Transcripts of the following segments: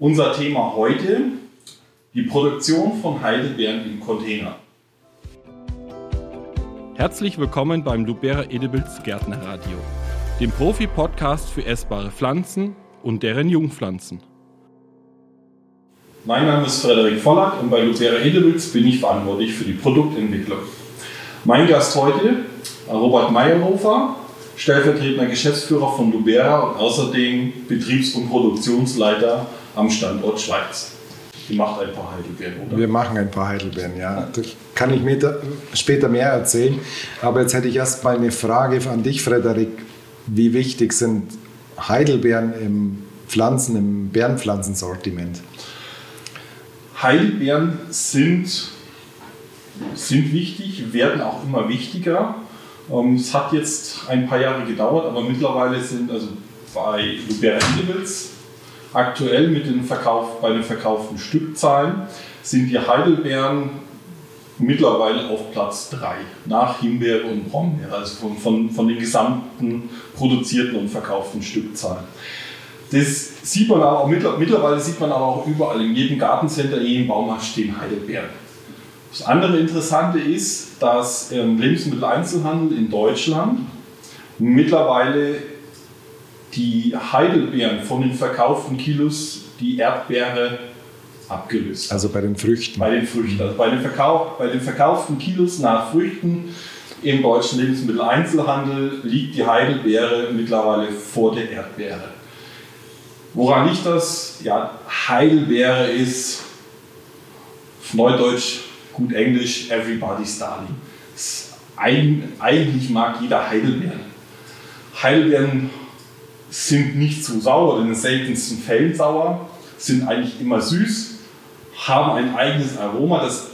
Unser Thema heute, die Produktion von Heidelbeeren im Container. Herzlich willkommen beim Lubera Edibles Gärtnerradio, dem Profi-Podcast für essbare Pflanzen und deren Jungpflanzen. Mein Name ist Frederik Vollack und bei Lubera Edibles bin ich verantwortlich für die Produktentwicklung. Mein Gast heute, Robert Meyerhofer, stellvertretender Geschäftsführer von Lubera und außerdem Betriebs- und Produktionsleiter am Standort Schweiz. Ihr macht ein paar Heidelbeeren, oder? Wir machen ein paar Heidelbeeren, ja. Das kann ich mir später mehr erzählen. Aber jetzt hätte ich erst mal eine Frage an dich, Frederik. Wie wichtig sind Heidelbeeren im Beerenpflanzensortiment? Heidelbeeren sind wichtig, werden auch immer wichtiger. Es hat jetzt ein paar Jahre gedauert, aber mittlerweile sind also bei Lubera Edibles aktuell bei den verkauften Stückzahlen sind die Heidelbeeren mittlerweile auf Platz 3 nach Himbeere und Brombeere, also von den gesamten produzierten und verkauften Stückzahlen. Das sieht man aber auch, mittlerweile sieht man aber auch überall, in jedem Gartencenter, in jedem Baumarkt stehen Heidelbeeren. Das andere Interessante ist, dass Lebensmitteleinzelhandel in Deutschland mittlerweile die Heidelbeeren von den verkauften Kilos die Erdbeere abgelöst. Also bei den Früchten. Bei den Früchten. Also bei den verkauften Kilos nach Früchten im deutschen Lebensmitteleinzelhandel liegt die Heidelbeere mittlerweile vor der Erdbeere. Woran liegt das? Ja, Heidelbeere ist auf Neudeutsch, gut Englisch, everybody's darling. Eigentlich mag jeder Heidelbeeren. Heidelbeeren sind nicht zu sauer, in den seltensten Fällen sauer, sind eigentlich immer süß, haben ein eigenes Aroma, das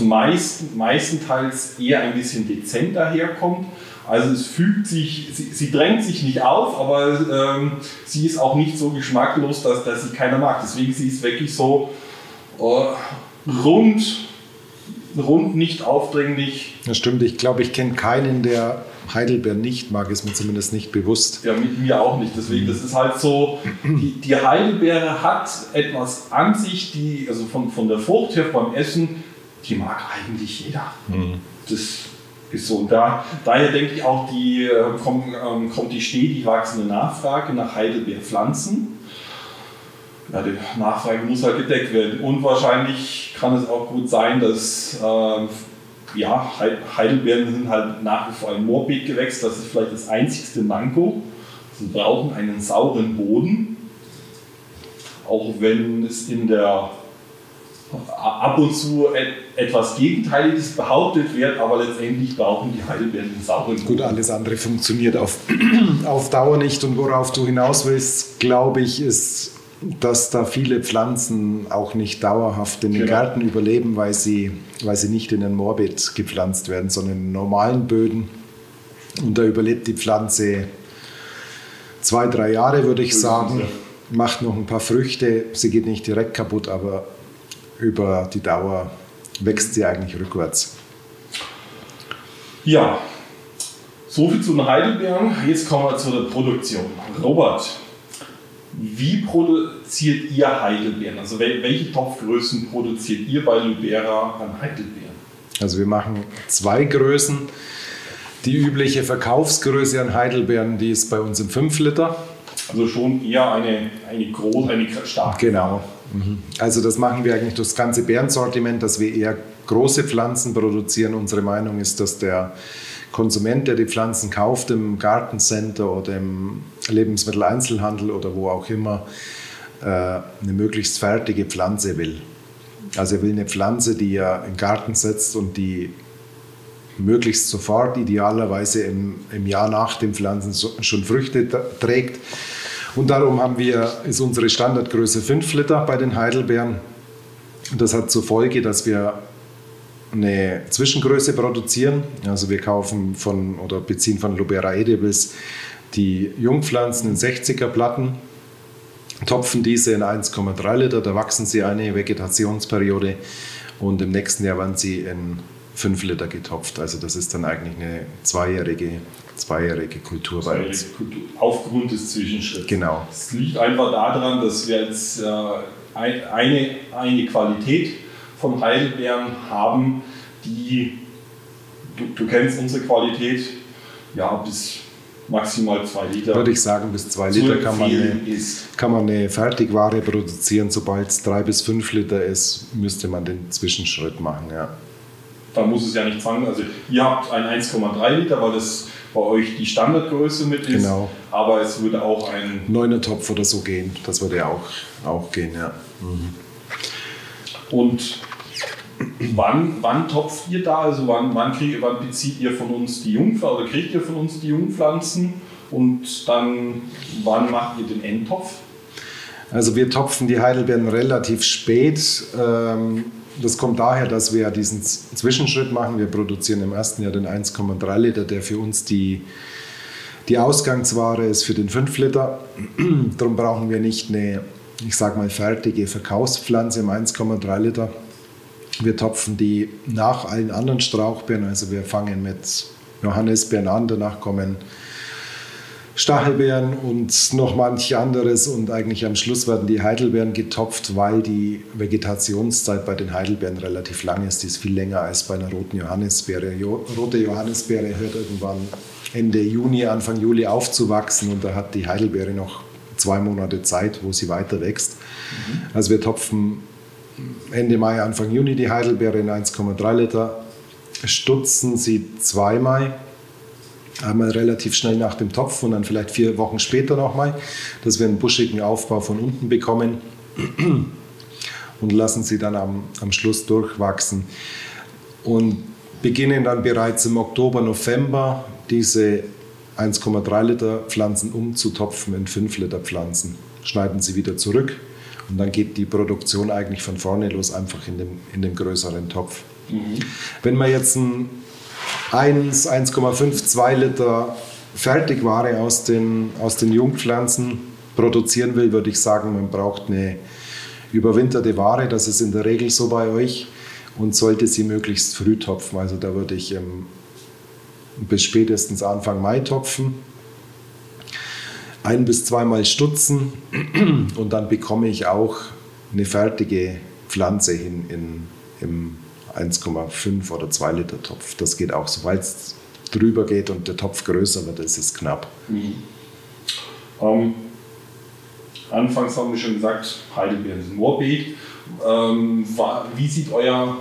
meistenteils eher ein bisschen dezenter herkommt. Also es fügt sich, sie drängt sich nicht auf, aber sie ist auch nicht so geschmacklos, dass sie keiner mag. Deswegen sie ist wirklich so rund, nicht aufdringlich. Das stimmt, ich glaube, ich kenne keinen, der Heidelbeeren nicht mag, ist mir zumindest nicht bewusst. Ja, mit mir auch nicht. Deswegen, das ist halt so, die Heidelbeere hat etwas an sich, die, also von der Frucht her beim Essen, die mag eigentlich jeder. Mhm. Das ist so. Und daher denke ich auch, kommt die stetig wachsende Nachfrage nach Heidelbeerpflanzen. Ja, die Nachfrage muss halt gedeckt werden. Und wahrscheinlich kann es auch gut sein, dass Heidelbeeren sind halt nach wie vor ein Moorbeetgewächs. Das ist vielleicht das einzigste Manko. Sie brauchen einen sauren Boden. Auch wenn es in der ab und zu etwas Gegenteiliges behauptet wird, aber letztendlich brauchen die Heidelbeeren den sauren Boden. Gut, alles andere funktioniert auf Dauer nicht. Und worauf du hinaus willst, glaube ich, ist, dass da viele Pflanzen auch nicht dauerhaft in den Garten überleben, weil sie nicht in den Moorbeet gepflanzt werden, sondern in normalen Böden. Und da überlebt die Pflanze 2-3 Jahre, würde ich sagen, macht noch ein paar Früchte, sie geht nicht direkt kaputt, aber über die Dauer wächst sie eigentlich rückwärts. Ja, soviel zu den Heidelbeeren. Jetzt kommen wir zu der Produktion. Robert, wie produziert ihr Heidelbeeren? Also welche Topfgrößen produziert ihr bei Lubera an Heidelbeeren? Also wir machen 2 Größen. Die übliche Verkaufsgröße an Heidelbeeren, die ist bei uns im 5 Liter. Also schon eher eine große, eine starke. Genau. Also das machen wir eigentlich durch das ganze Beerensortiment, dass wir eher große Pflanzen produzieren. Unsere Meinung ist, dass der Konsument, der die Pflanzen kauft im Gartencenter oder im Lebensmitteleinzelhandel oder wo auch immer, eine möglichst fertige Pflanze will. Also er will eine Pflanze, die er in den Garten setzt und die möglichst sofort, idealerweise im Jahr nach dem Pflanzen schon Früchte trägt. Und darum ist unsere Standardgröße 5 Liter bei den Heidelbeeren. Und das hat zur Folge, dass wir eine Zwischengröße produzieren. Also wir kaufen beziehen von Lubera Edibles die Jungpflanzen in 60er Platten, topfen diese in 1,3 Liter, da wachsen sie eine Vegetationsperiode und im nächsten Jahr werden sie in 5 Liter getopft. Also das ist dann eigentlich eine zweijährige Kultur bei uns. Aufgrund des Zwischenschritts. Genau. Es liegt einfach daran, dass wir jetzt eine Qualität von Heidelbeeren haben, die, du kennst unsere Qualität, ja, bis maximal 2 Liter. Würde ich sagen, bis 2 Liter kann man eine Fertigware produzieren. Sobald es 3 bis 5 Liter ist, müsste man den Zwischenschritt machen, ja. Da muss es ja nicht fangen. Also ihr habt ein 1,3 Liter, weil das bei euch die Standardgröße mit ist. Genau. Aber es würde auch ein 9er-Topf oder so gehen. Das würde ja auch gehen, ja. Mhm. Und wann topft ihr da? Also wann bezieht ihr von uns die Jungpflanzen oder kriegt ihr von uns die Jungpflanzen? Und dann wann macht ihr den Endtopf? Also wir topfen die Heidelbeeren relativ spät. Das kommt daher, dass wir diesen Zwischenschritt machen. Wir produzieren im ersten Jahr den 1,3 Liter, der für uns die Ausgangsware ist für den 5 Liter. Darum brauchen wir nicht eine, ich sag mal, fertige Verkaufspflanze im 1,3 Liter. Wir topfen die nach allen anderen Strauchbeeren. Also wir fangen mit Johannisbeeren an, danach kommen Stachelbeeren und noch manch anderes, und eigentlich am Schluss werden die Heidelbeeren getopft, weil die Vegetationszeit bei den Heidelbeeren relativ lang ist. Die ist viel länger als bei einer roten Johannisbeere. Rote Johannisbeere hört irgendwann Ende Juni, Anfang Juli aufzuwachsen, und da hat die Heidelbeere noch 2 Monate Zeit, wo sie weiter wächst. Also wir topfen Ende Mai, Anfang Juni die Heidelbeere in 1,3 Liter, stutzen sie 2 Mai. Einmal relativ schnell nach dem Topf und dann vielleicht 4 Wochen später nochmal, dass wir einen buschigen Aufbau von unten bekommen, und lassen sie dann am Schluss durchwachsen und beginnen dann bereits im Oktober, November diese 1,3 Liter Pflanzen umzutopfen in 5 Liter Pflanzen, schneiden sie wieder zurück und dann geht die Produktion eigentlich von vorne los, einfach in dem größeren Topf. Mhm. Wenn man jetzt 1,5 Liter Fertigware aus den Jungpflanzen produzieren will, würde ich sagen, man braucht eine überwinterte Ware. Das ist in der Regel so bei euch, und sollte sie möglichst früh topfen. Also da würde ich bis spätestens Anfang Mai topfen, 1- bis 2-mal stutzen, und dann bekomme ich auch eine fertige Pflanze hin im 1,5 oder 2 Liter Topf. Das geht auch. Sobald es drüber geht und der Topf größer wird, ist es knapp. Mhm. Anfangs haben wir schon gesagt, Heidelbeeren sind Moorbeet. Wie sieht euer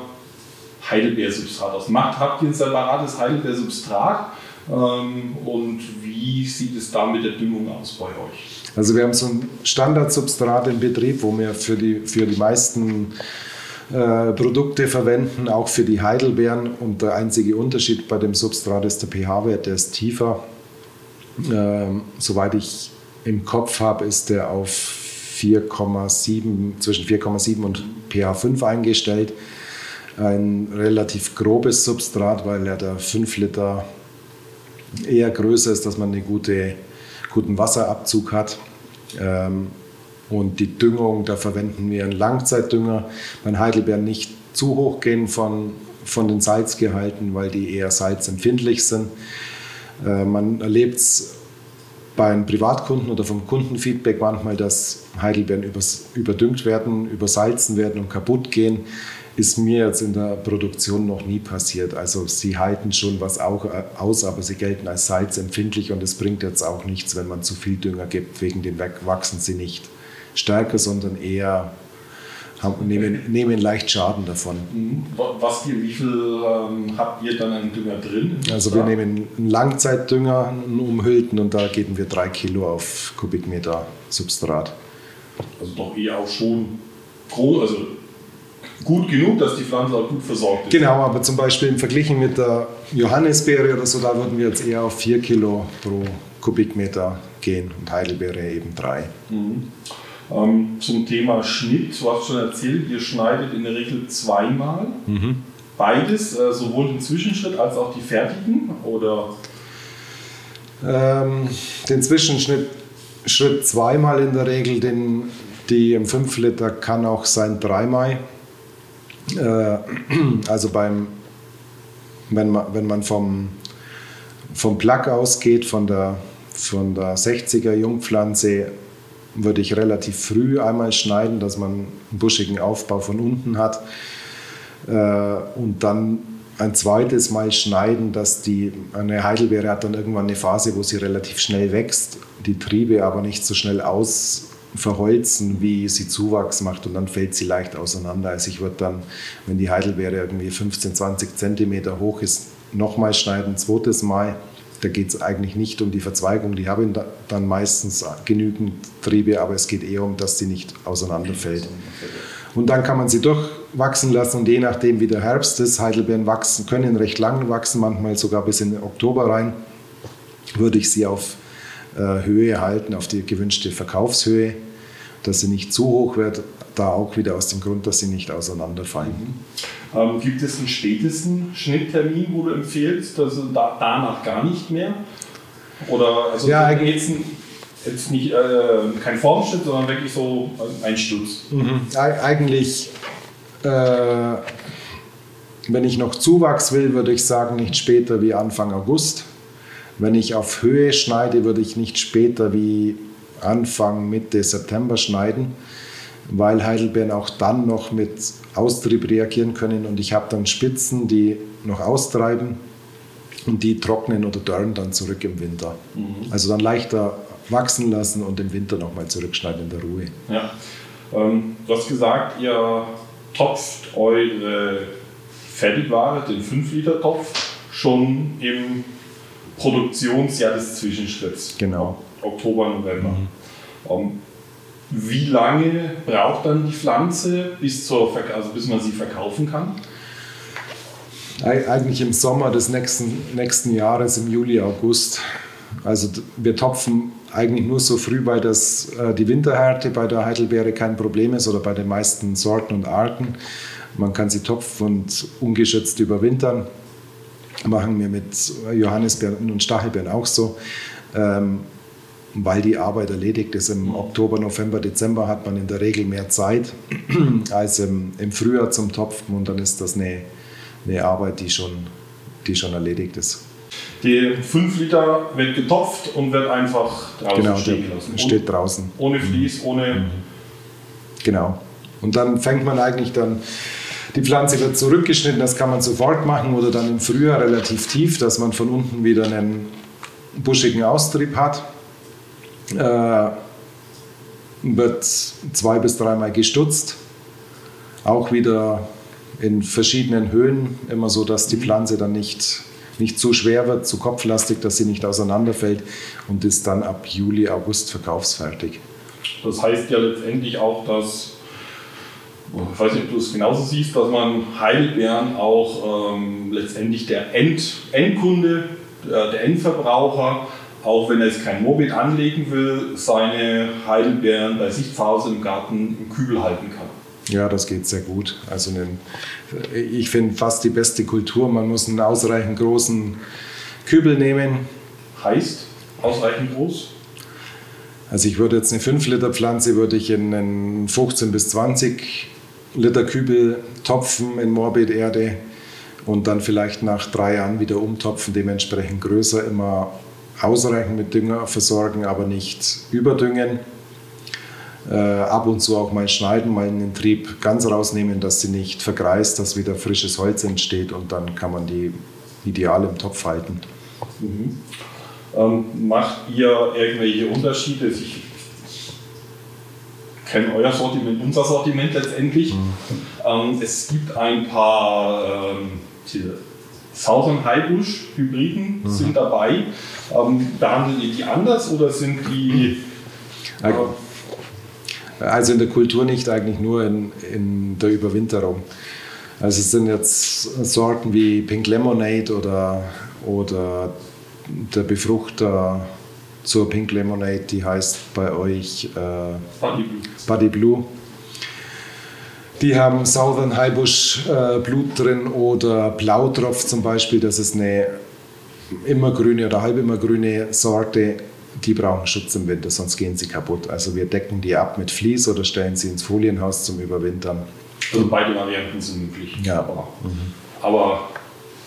Heidelbeersubstrat aus? Habt ihr ein separates Heidelbeersubstrat? Und wie sieht es da mit der Düngung aus bei euch? Also wir haben so ein Standardsubstrat im Betrieb, wo wir für die meisten Produkte verwenden, auch für die Heidelbeeren, und der einzige Unterschied bei dem Substrat ist der pH-Wert, der ist tiefer. Soweit ich im Kopf habe, ist der auf zwischen 4,7 und pH 5 eingestellt. Ein relativ grobes Substrat, weil ja der 5 Liter eher größer ist, dass man einen guten Wasserabzug hat. Und die Düngung, da verwenden wir einen Langzeitdünger. Bei Heidelbeeren nicht zu hoch gehen von den Salzgehalten, weil die eher salzempfindlich sind. Man erlebt es beim Privatkunden oder vom Kundenfeedback manchmal, dass Heidelbeeren überdüngt werden, übersalzen werden und kaputt gehen. Ist mir jetzt in der Produktion noch nie passiert. Also sie halten schon was auch aus, aber sie gelten als salzempfindlich, und es bringt jetzt auch nichts, wenn man zu viel Dünger gibt. Wegen dem wachsen sie nicht stärker, sondern eher nehmen leicht Schaden davon. Wie viel habt ihr dann an Dünger drin? Also wir nehmen einen Langzeitdünger, einen umhüllten, und da geben wir 3 Kilo auf Kubikmeter Substrat. Also doch eher auch schon groß, also gut genug, dass die Pflanze auch gut versorgt ist. Genau, aber zum Beispiel im Verglichen mit der Johannisbeere oder so, da würden wir jetzt eher auf 4 Kilo pro Kubikmeter gehen und Heidelbeere eben 3. Mhm. Zum Thema Schnitt, du hast schon erzählt, ihr schneidet in der Regel 2-mal. Mhm. Beides, sowohl den Zwischenschritt als auch die fertigen, oder? Den Zwischenschritt 2-mal in der Regel, die im 5 Liter kann auch sein 3-mal. Also beim wenn man vom Plug ausgeht, von der 60er Jungpflanze, würde ich relativ früh einmal schneiden, dass man einen buschigen Aufbau von unten hat. Und dann ein zweites Mal schneiden, dass eine Heidelbeere hat dann irgendwann eine Phase, wo sie relativ schnell wächst, die Triebe aber nicht so schnell ausverholzen, wie sie Zuwachs macht, und dann fällt sie leicht auseinander. Also ich würde dann, wenn die Heidelbeere irgendwie 15, 20 Zentimeter hoch ist, nochmal schneiden, ein zweites Mal. Da geht es eigentlich nicht um die Verzweigung, die haben dann meistens genügend Triebe, aber es geht eher um, dass sie nicht auseinanderfällt. Und dann kann man sie durchwachsen lassen, und je nachdem, wie der Herbst ist, Heidelbeeren wachsen, können recht lang wachsen, manchmal sogar bis in den Oktober rein, würde ich sie auf Höhe halten, auf die gewünschte Verkaufshöhe, dass sie nicht zu hoch wird, da auch wieder aus dem Grund, dass sie nicht auseinanderfallen. Gibt es einen spätesten Schnitttermin, wo du empfiehlst, also danach gar nicht mehr? Oder also ja, jetzt nicht kein Formschnitt, sondern wirklich so ein Stutz? Mhm. Eigentlich, wenn ich noch Zuwachs will, würde ich sagen, nicht später wie Anfang August. Wenn ich auf Höhe schneide, würde ich nicht später wie Anfang, Mitte September schneiden, weil Heidelbeeren auch dann noch mit Austrieb reagieren können, und ich habe dann Spitzen, die noch austreiben, und die trocknen oder dörren dann zurück im Winter. Mhm. Also dann leichter wachsen lassen und im Winter nochmal zurückschneiden in der Ruhe. Ja. Du hast gesagt, ihr topft eure Fertigware, den 5-Liter-Topf, schon im Produktionsjahr des Zwischenschritts. Genau. Oktober, November. Mhm. Wie lange braucht dann die Pflanze, bis man sie verkaufen kann? Eigentlich im Sommer des nächsten Jahres, im Juli, August. Also wir topfen eigentlich nur so früh, weil die Winterhärte bei der Heidelbeere kein Problem ist, oder bei den meisten Sorten und Arten. Man kann sie topfen und ungeschützt überwintern. Machen wir mit Johannisbeeren und Stachelbeeren auch so. Weil die Arbeit erledigt ist. Im Oktober, November, Dezember hat man in der Regel mehr Zeit als im Frühjahr zum Topfen, und dann ist das eine Arbeit, die schon erledigt ist. Die 5 Liter wird getopft und wird einfach draußen stehen gelassen. Steht draußen. Ohne Vlies, ohne... Genau. Und dann fängt man eigentlich dann... Die Pflanze wird zurückgeschnitten, das kann man sofort machen, oder dann im Frühjahr relativ tief, dass man von unten wieder einen buschigen Austrieb hat. Wird 2- bis 3-mal gestutzt, auch wieder in verschiedenen Höhen, immer so, dass die Pflanze dann nicht zu schwer wird, zu kopflastig, dass sie nicht auseinanderfällt, und ist dann ab Juli, August verkaufsfertig. Das heißt ja letztendlich auch, dass, ich weiß nicht, ob du es genauso siehst, dass man Heidelbeeren auch letztendlich der Endkunde, der Endverbraucher, auch wenn er jetzt kein Moorbeet anlegen will, seine Heidelbeeren bei Sichtphase im Garten im Kübel halten kann. Ja, das geht sehr gut. Also ich finde fast die beste Kultur, man muss einen ausreichend großen Kübel nehmen. Heißt ausreichend groß? Also ich würde jetzt eine 5-Liter-Pflanze würde ich in einen 15 bis 20 Liter Kübel topfen in Moorbeeterde und dann vielleicht nach 3 Jahren wieder umtopfen, dementsprechend größer, immer ausreichend mit Dünger versorgen, aber nicht überdüngen. Ab und zu auch mal schneiden, mal den Trieb ganz rausnehmen, dass sie nicht verkreist, dass wieder frisches Holz entsteht, und dann kann man die ideal im Topf halten. Mhm. Macht ihr irgendwelche Unterschiede? Ich kenne euer Sortiment, unser Sortiment letztendlich. Mhm. Es gibt ein paar Southern Highbush Hybriden sind dabei. Behandeln ihr die anders, oder sind die... Also in der Kultur nicht, eigentlich nur in der Überwinterung. Also es sind jetzt Sorten wie Pink Lemonade oder der Befruchter zur Pink Lemonade, die heißt bei euch Buddy Blue. Die haben Southern Highbush Blut drin, oder Blautropf zum Beispiel, das ist eine immergrüne oder halbimmergrüne Sorte, die brauchen Schutz im Winter, sonst gehen sie kaputt. Also wir decken die ab mit Vlies oder stellen sie ins Folienhaus zum Überwintern. Also beide Varianten sind möglich. Ja. Aber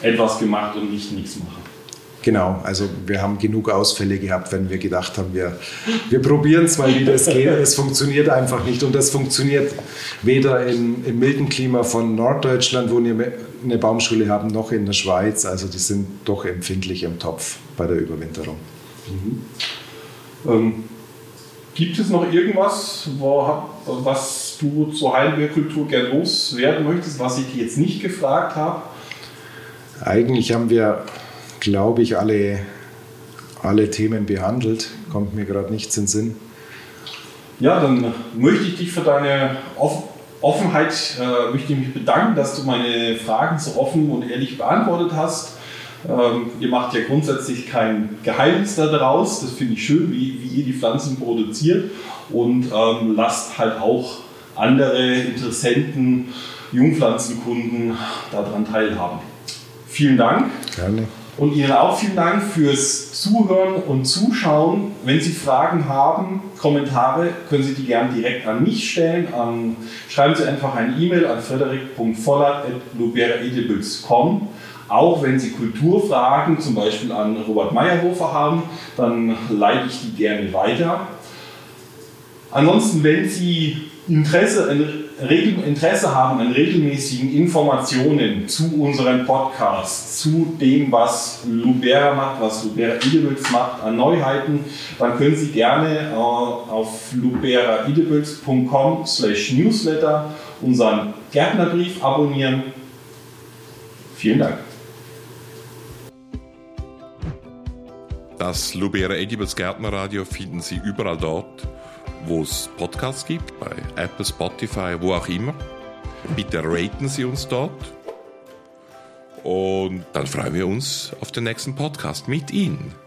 etwas gemacht und nicht nichts machen. Genau, also wir haben genug Ausfälle gehabt, wenn wir gedacht haben, wir probieren es mal wieder, es geht, es funktioniert einfach nicht. Und das funktioniert weder im milden Klima von Norddeutschland, wo wir eine Baumschule haben, noch in der Schweiz. Also die sind doch empfindlich im Topf bei der Überwinterung. Mhm. Gibt es noch irgendwas, was du zur Heidelbeerkultur gern loswerden möchtest, was ich jetzt nicht gefragt habe? Eigentlich haben wir, glaube ich, alle Themen behandelt. Kommt mir gerade nichts in den Sinn. Ja, dann möchte ich dich für deine Offenheit möchte ich mich bedanken, dass du meine Fragen so offen und ehrlich beantwortet hast. Ihr macht ja grundsätzlich kein Geheimnis daraus. Das finde ich schön, wie ihr die Pflanzen produziert. Und lasst halt auch andere Interessenten, Jungpflanzenkunden daran teilhaben. Vielen Dank. Gerne. Und Ihnen auch vielen Dank fürs Zuhören und Zuschauen. Wenn Sie Fragen haben, Kommentare, können Sie die gerne direkt an mich stellen. Schreiben Sie einfach eine E-Mail an frederik.vollack@luberaedibles.com. Auch wenn Sie Kulturfragen, zum Beispiel an Robert Meyerhofer haben, dann leite ich die gerne weiter. Ansonsten, wenn Sie Interesse haben an regelmäßigen Informationen zu unserem Podcast, zu dem, was Lubera macht, was Lubera Edibles macht, an Neuheiten, dann können Sie gerne auf luberaedibles.com/newsletter unseren Gärtnerbrief abonnieren. Vielen Dank. Das Lubera Edibles Gärtnerradio finden Sie überall dort, wo es Podcasts gibt, bei Apple, Spotify, wo auch immer. Bitte raten Sie uns dort. Und dann freuen wir uns auf den nächsten Podcast mit Ihnen.